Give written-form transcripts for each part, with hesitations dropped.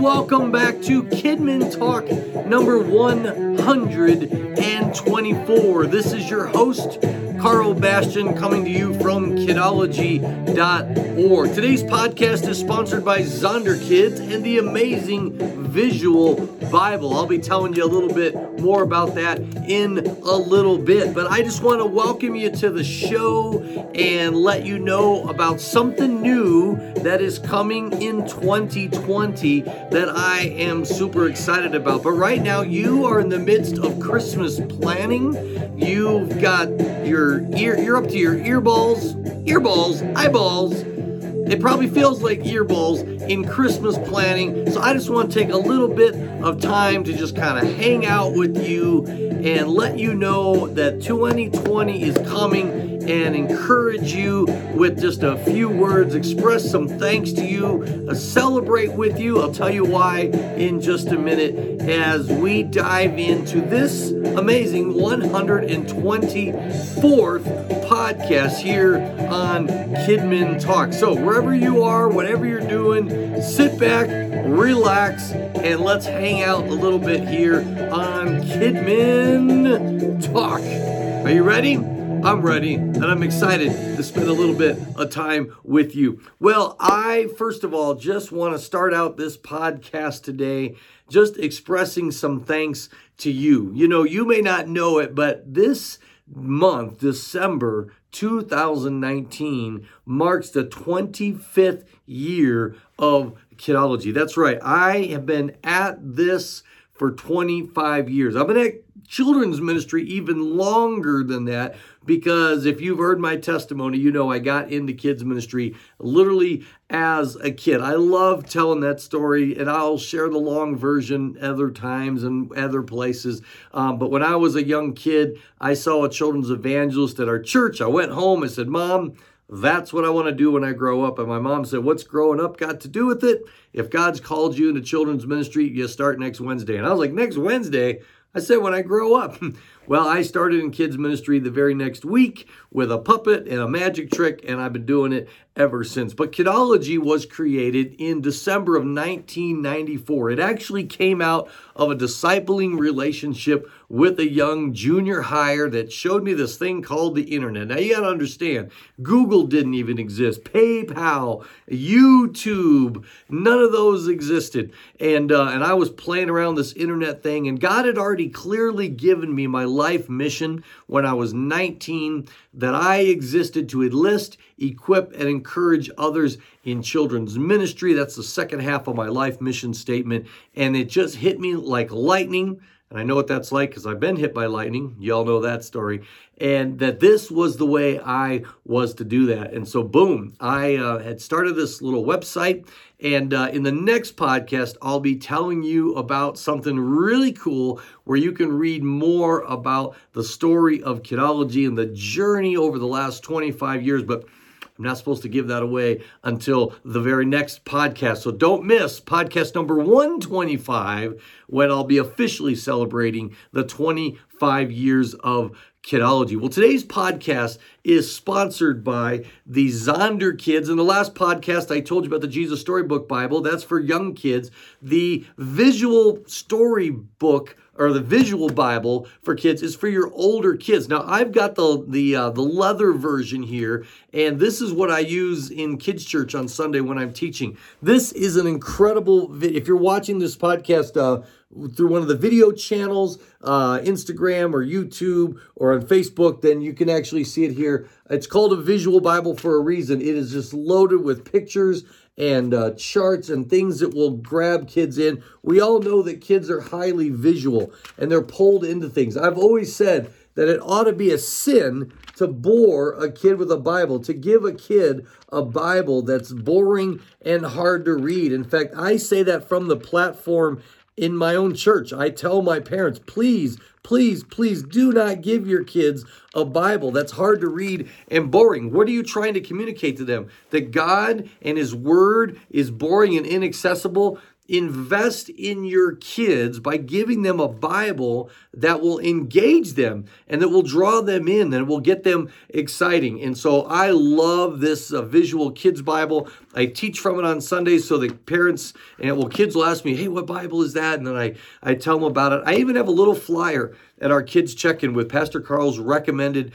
and welcome back to Kidman Talk number 124. This is your host, Carl Bastian, coming to you from Kidology.org. Today's podcast is sponsored by Zonder Kids and the amazing Visual Bible. I'll be telling you a little bit more about that in a little bit, but I just want to welcome you to the show and let you know about something new that is coming in 2020 that I am super excited about. But right now, you are in the midst of Christmas planning. You've got your you're up to your earballs, eyeballs. It probably feels like earballs in Christmas planning. So I just want to take a little bit of time to just kind of hang out with you and let you know that 2020 is coming, and encourage you with just a few words, express some thanks to you, celebrate with you. I'll tell you why in just a minute as we dive into this amazing 124th podcast here on Kidman Talk. So wherever you are, whatever you're doing, sit back, relax, and let's hang out a little bit here on Kidman Talk. Are you ready? I'm ready, and I'm excited to spend a little bit of time with you. Well, I, first of all, just want to start out this podcast today just expressing some thanks to you. You know, you may not know it, but this month, December 2019, marks the 25th year of Kidology. That's right. I have been at this for 25 years. I've been at children's ministry even longer than that, because if you've heard my testimony, you know I got into kids ministry literally as a kid. I love telling that story, and I'll share the long version other times and other places. But when I was a young kid, I saw a children's evangelist at our church. I went home. I said, "Mom, that's what I want to do when I grow up." And my mom said, "What's growing up got to do with it? If God's called you into children's ministry, you start next Wednesday." And I was like, "Next Wednesday?" I said, "When I grow up." Well, I started in kids ministry the very next week with a puppet and a magic trick, and I've been doing it ever since. But Kidology was created in December of 1994. It actually came out of a discipling relationship with a young junior hire that showed me this thing called the internet. Now, you got to understand, Google didn't even exist. PayPal, YouTube, none of those existed. And I was playing around this internet thing, and God had already clearly given me my life mission when I was 19, that I existed to enlist, equip, and encourage others in children's ministry. That's the second half of my life mission statement. And it just hit me like lightning. And I know what that's like because I've been hit by lightning. Y'all know that story. And that this was the way I was to do that. And so, boom, I had started this little website. And in the next podcast, I'll be telling you about something really cool where you can read more about the story of Kidology and the journey over the last 25 years. But I'm not supposed to give that away until the very next podcast. So don't miss podcast number 125, when I'll be officially celebrating the 25 years of Kidology. Well, today's podcast is sponsored by the Zonder Kids. In the last podcast, I told you about the Jesus Storybook Bible. That's for young kids. The Visual Storybook, or the Visual Bible for kids, is for your older kids. Now, I've got the leather version here, and this is what I use in kids' church on Sunday when I'm teaching. This is an incredible video. If you're watching this podcast through one of the video channels, Instagram or YouTube or on Facebook, then you can actually see it here. It's called a Visual Bible for a reason. It is just loaded with pictures and charts and things that will grab kids in. We all know that kids are highly visual and they're pulled into things. I've always said that it ought to be a sin to bore a kid with a Bible, to give a kid a Bible that's boring and hard to read. In fact, I say that from the platform in my own church. I tell my parents, please do not give your kids a Bible that's hard to read and boring. What are you trying to communicate to them? That God and His Word is boring and inaccessible? Invest in your kids by giving them a Bible that will engage them and that will draw them in and will get them exciting. And so I love this Visual Kids Bible. I teach from it on Sundays so the parents and kids will ask me, hey, what Bible is that? And then I tell them about it. I even have a little flyer at our kids check-in with Pastor Carl's recommended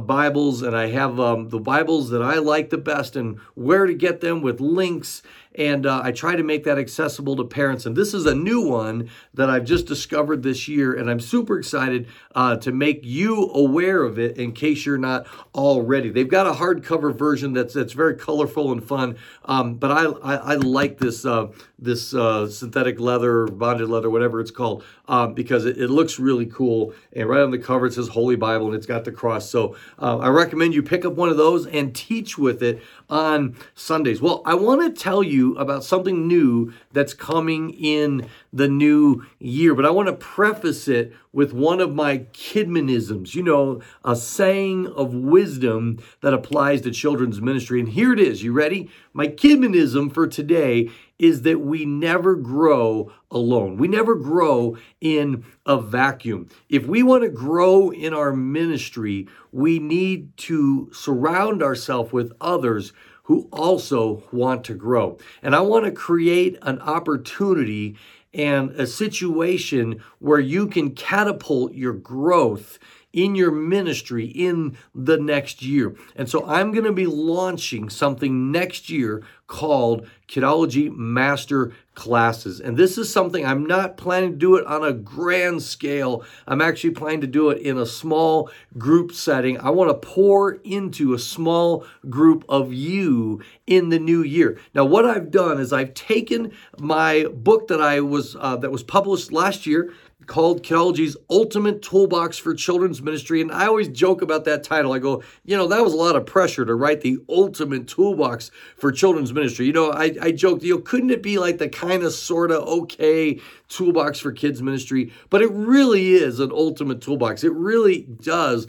Bibles, and I have the Bibles that I like the best and where to get them with links. And I try to make that accessible to parents. And this is a new one that I've just discovered this year, and I'm super excited to make you aware of it in case you're not already. They've got a hardcover version that's very colorful and fun, but I like this this synthetic leather, bonded leather, whatever it's called, because it looks really cool. And right on the cover, it says Holy Bible, and it's got the cross. So I recommend you pick up one of those and teach with it on Sundays. Well, I want to tell you about something new that's coming in the new year, but I want to preface it with one of my Kidmanisms, a saying of wisdom that applies to children's ministry. And here it is. You ready? My Kidmanism for today is that we never grow alone. We never grow in a vacuum. If we want to grow in our ministry, we need to surround ourselves with others who also want to grow. And I want to create an opportunity and a situation where you can catapult your growth in your ministry in the next year. And so I'm going to be launching something next year called Kidology Master Classes. And this is something I'm not planning to do it on a grand scale. I'm actually planning to do it in a small group setting. I want to pour into a small group of you in the new year. Now, what I've done is I've taken my book that was published last year, called Kidology's Ultimate Toolbox for Children's Ministry. And I always joke about that title. I go, that was a lot of pressure to write the ultimate toolbox for children's ministry. I joked, couldn't it be like the kind of sort of okay toolbox for kids ministry? But it really is an ultimate toolbox. It really does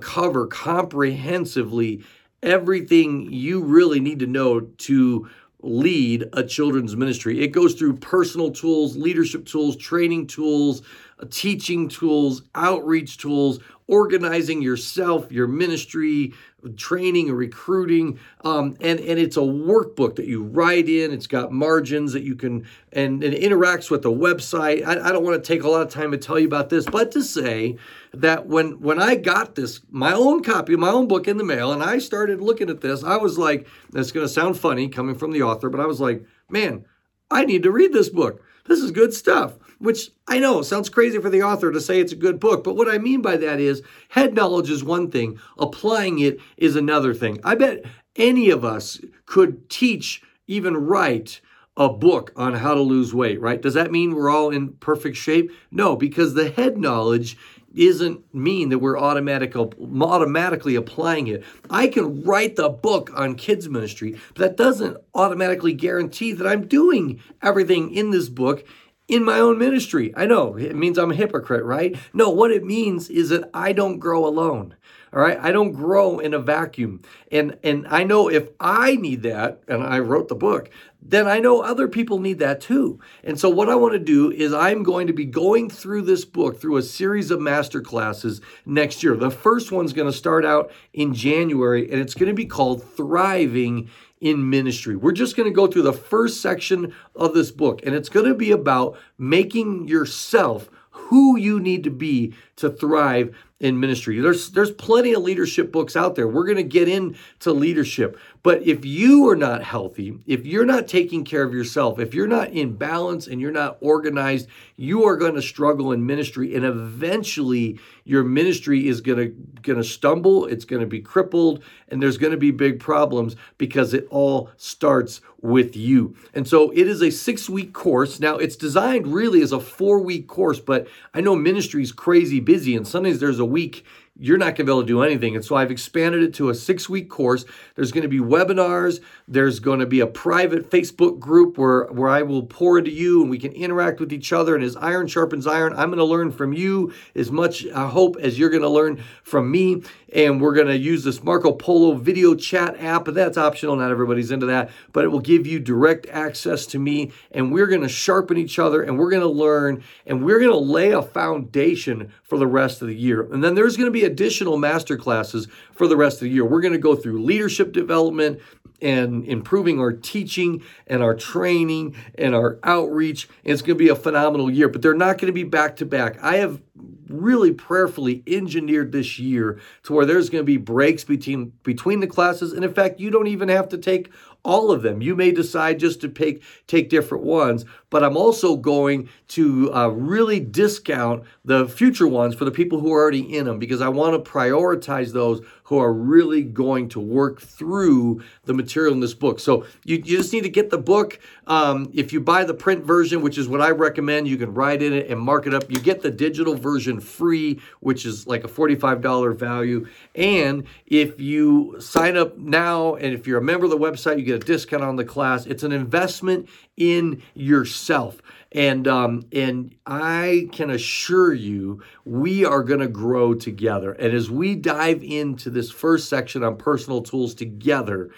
cover comprehensively everything you really need to know to lead a children's ministry. It goes through personal tools, leadership tools, training tools, teaching tools, outreach tools, organizing yourself, your ministry, training and recruiting. And it's a workbook that you write in. It's got margins that you can, and it interacts with the website. I don't want to take a lot of time to tell you about this, but to say that when I got this, my own copy of my own book in the mail, and I started looking at this, I was like, that's going to sound funny coming from the author, but I was like, man, I need to read this book. This is good stuff, which I know sounds crazy for the author to say it's a good book. But what I mean by that is head knowledge is one thing. Applying it is another thing. I bet any of us could teach, even write a book on how to lose weight, right? Does that mean we're all in perfect shape? No, because the head knowledge isn't mean that we're automatically applying it. I can write the book on kids ministry, but that doesn't automatically guarantee that I'm doing everything in this book in my own ministry. I know it means I'm a hypocrite, right? No, what it means is that I don't grow alone. All right. I don't grow in a vacuum. And I know if I need that, and I wrote the book, then I know other people need that too. And so what I want to do is I'm going to be going through this book through a series of masterclasses next year. The first one's going to start out in January, and it's going to be called Thriving in Ministry. We're just going to go through the first section of this book, and it's going to be about making yourself who you need to be to thrive in ministry. There's plenty of leadership books out there. We're going to get into leadership. But if you are not healthy, if you're not taking care of yourself, if you're not in balance and you're not organized, you are going to struggle in ministry. And eventually your ministry is going to stumble. It's going to be crippled. And there's going to be big problems because it all starts with you. And so it is a 6-week course. Now it's designed really as a 4-week course, but I know ministry is crazy busy and Sundays there's a week you're not going to be able to do anything. And so I've expanded it to a 6-week course. There's going to be webinars. There's going to be a private Facebook group where I will pour into you and we can interact with each other. And as iron sharpens iron, I'm going to learn from you as much, I hope, as you're going to learn from me. And we're going to use this Marco Polo video chat app. But that's optional. Not everybody's into that. But it will give you direct access to me. And we're going to sharpen each other. And we're going to learn. And we're going to lay a foundation for the rest of the year. And then there's going to be additional masterclasses for the rest of the year. We're going to go through leadership development and improving our teaching and our training and our outreach. And it's going to be a phenomenal year, but they're not going to be back-to-back. I have really prayerfully engineered this year to where there's going to be breaks between the classes. And in fact, you don't even have to take all of them. You may decide just to take different ones, but I'm also going to really discount the future ones for the people who are already in them, because I want to prioritize those who are really going to work through the material in this book. So you just need to get the book. If you buy the print version, which is what I recommend, you can write in it and mark it up. You get the digital version free, which is like a $45 value. And if you sign up now, and if you're a member of the website, you get a discount on the class. It's an investment in yourself. And I can assure you, we are going to grow together. And as we dive into this first section on personal tools together,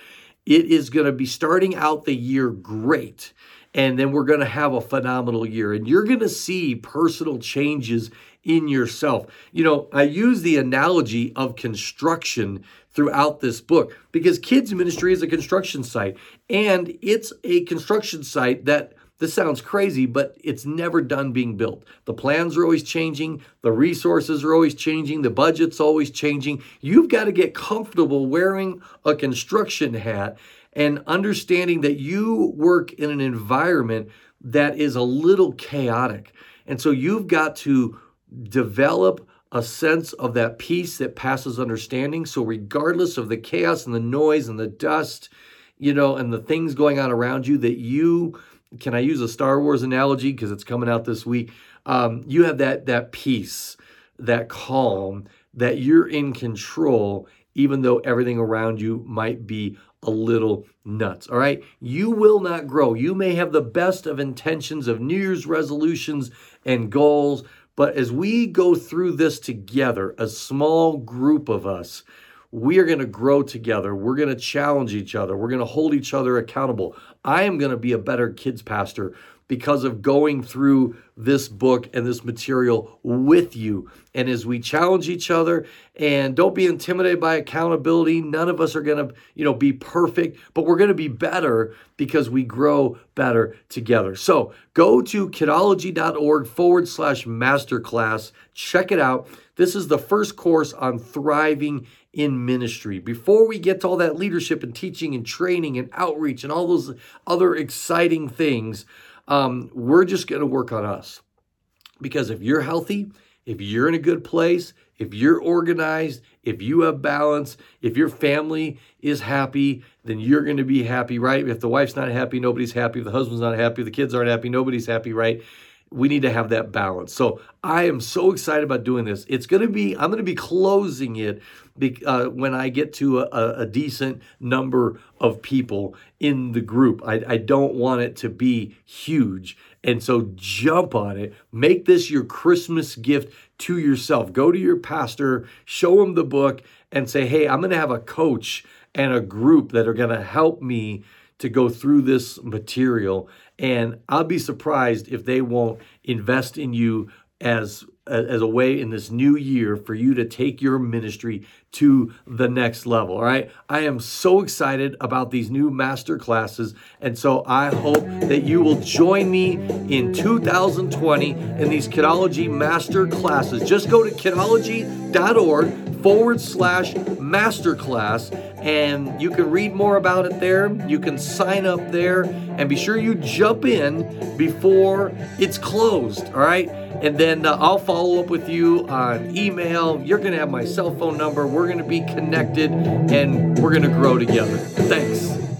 it is going to be starting out the year great. And then we're going to have a phenomenal year. And you're going to see personal changes in yourself. You know, I use the analogy of construction throughout this book because kids ministry is a construction site. And it's a construction site that, this sounds crazy, but it's never done being built. The plans are always changing. The resources are always changing. The budget's always changing. You've got to get comfortable wearing a construction hat and understanding that you work in an environment that is a little chaotic. And so you've got to develop a sense of that peace that passes understanding. So regardless of the chaos and the noise and the dust, you know, and the things going on around you, that you, can I use a Star Wars analogy? Because it's coming out this week. You have that peace, that calm, that you're in control, even though everything around you might be a little nuts, all right? You will not grow. You may have the best of intentions of New Year's resolutions and goals, but as we go through this together, a small group of us, we are going to grow together. We're going to challenge each other. We're going to hold each other accountable. I am going to be a better kids pastor because of going through this book and this material with you. And as we challenge each other, and don't be intimidated by accountability. None of us are going to, be perfect, but we're going to be better because we grow better together. So go to kidology.org/masterclass. Check it out. This is the first course on thriving in ministry. Before we get to all that leadership and teaching and training and outreach and all those other exciting things, we're just going to work on us. Because if you're healthy, if you're in a good place, if you're organized, if you have balance, if your family is happy, then you're going to be happy, right? If the wife's not happy, nobody's happy. If the husband's not happy, the kids aren't happy, nobody's happy, right? We need to have that balance. So I am so excited about doing this. I'm going to be closing it when I get to a decent number of people in the group. I don't want it to be huge. And so jump on it. Make this your Christmas gift to yourself. Go to your pastor, show him the book, and say, hey, I'm going to have a coach and a group that are going to help me to go through this material. And I'll be surprised if they won't invest in you as a way in this new year for you to take your ministry to the next level, all right? I am so excited about these new master classes, and so I hope that you will join me in 2020 in these Kidology master classes. Just go to kidology.org/masterclass, and you can read more about it there. You can sign up there, and be sure you jump in before it's closed, all right? And then I'll follow up with you on email. You're going to have my cell phone number. We're going to be connected, and we're going to grow together. Thanks.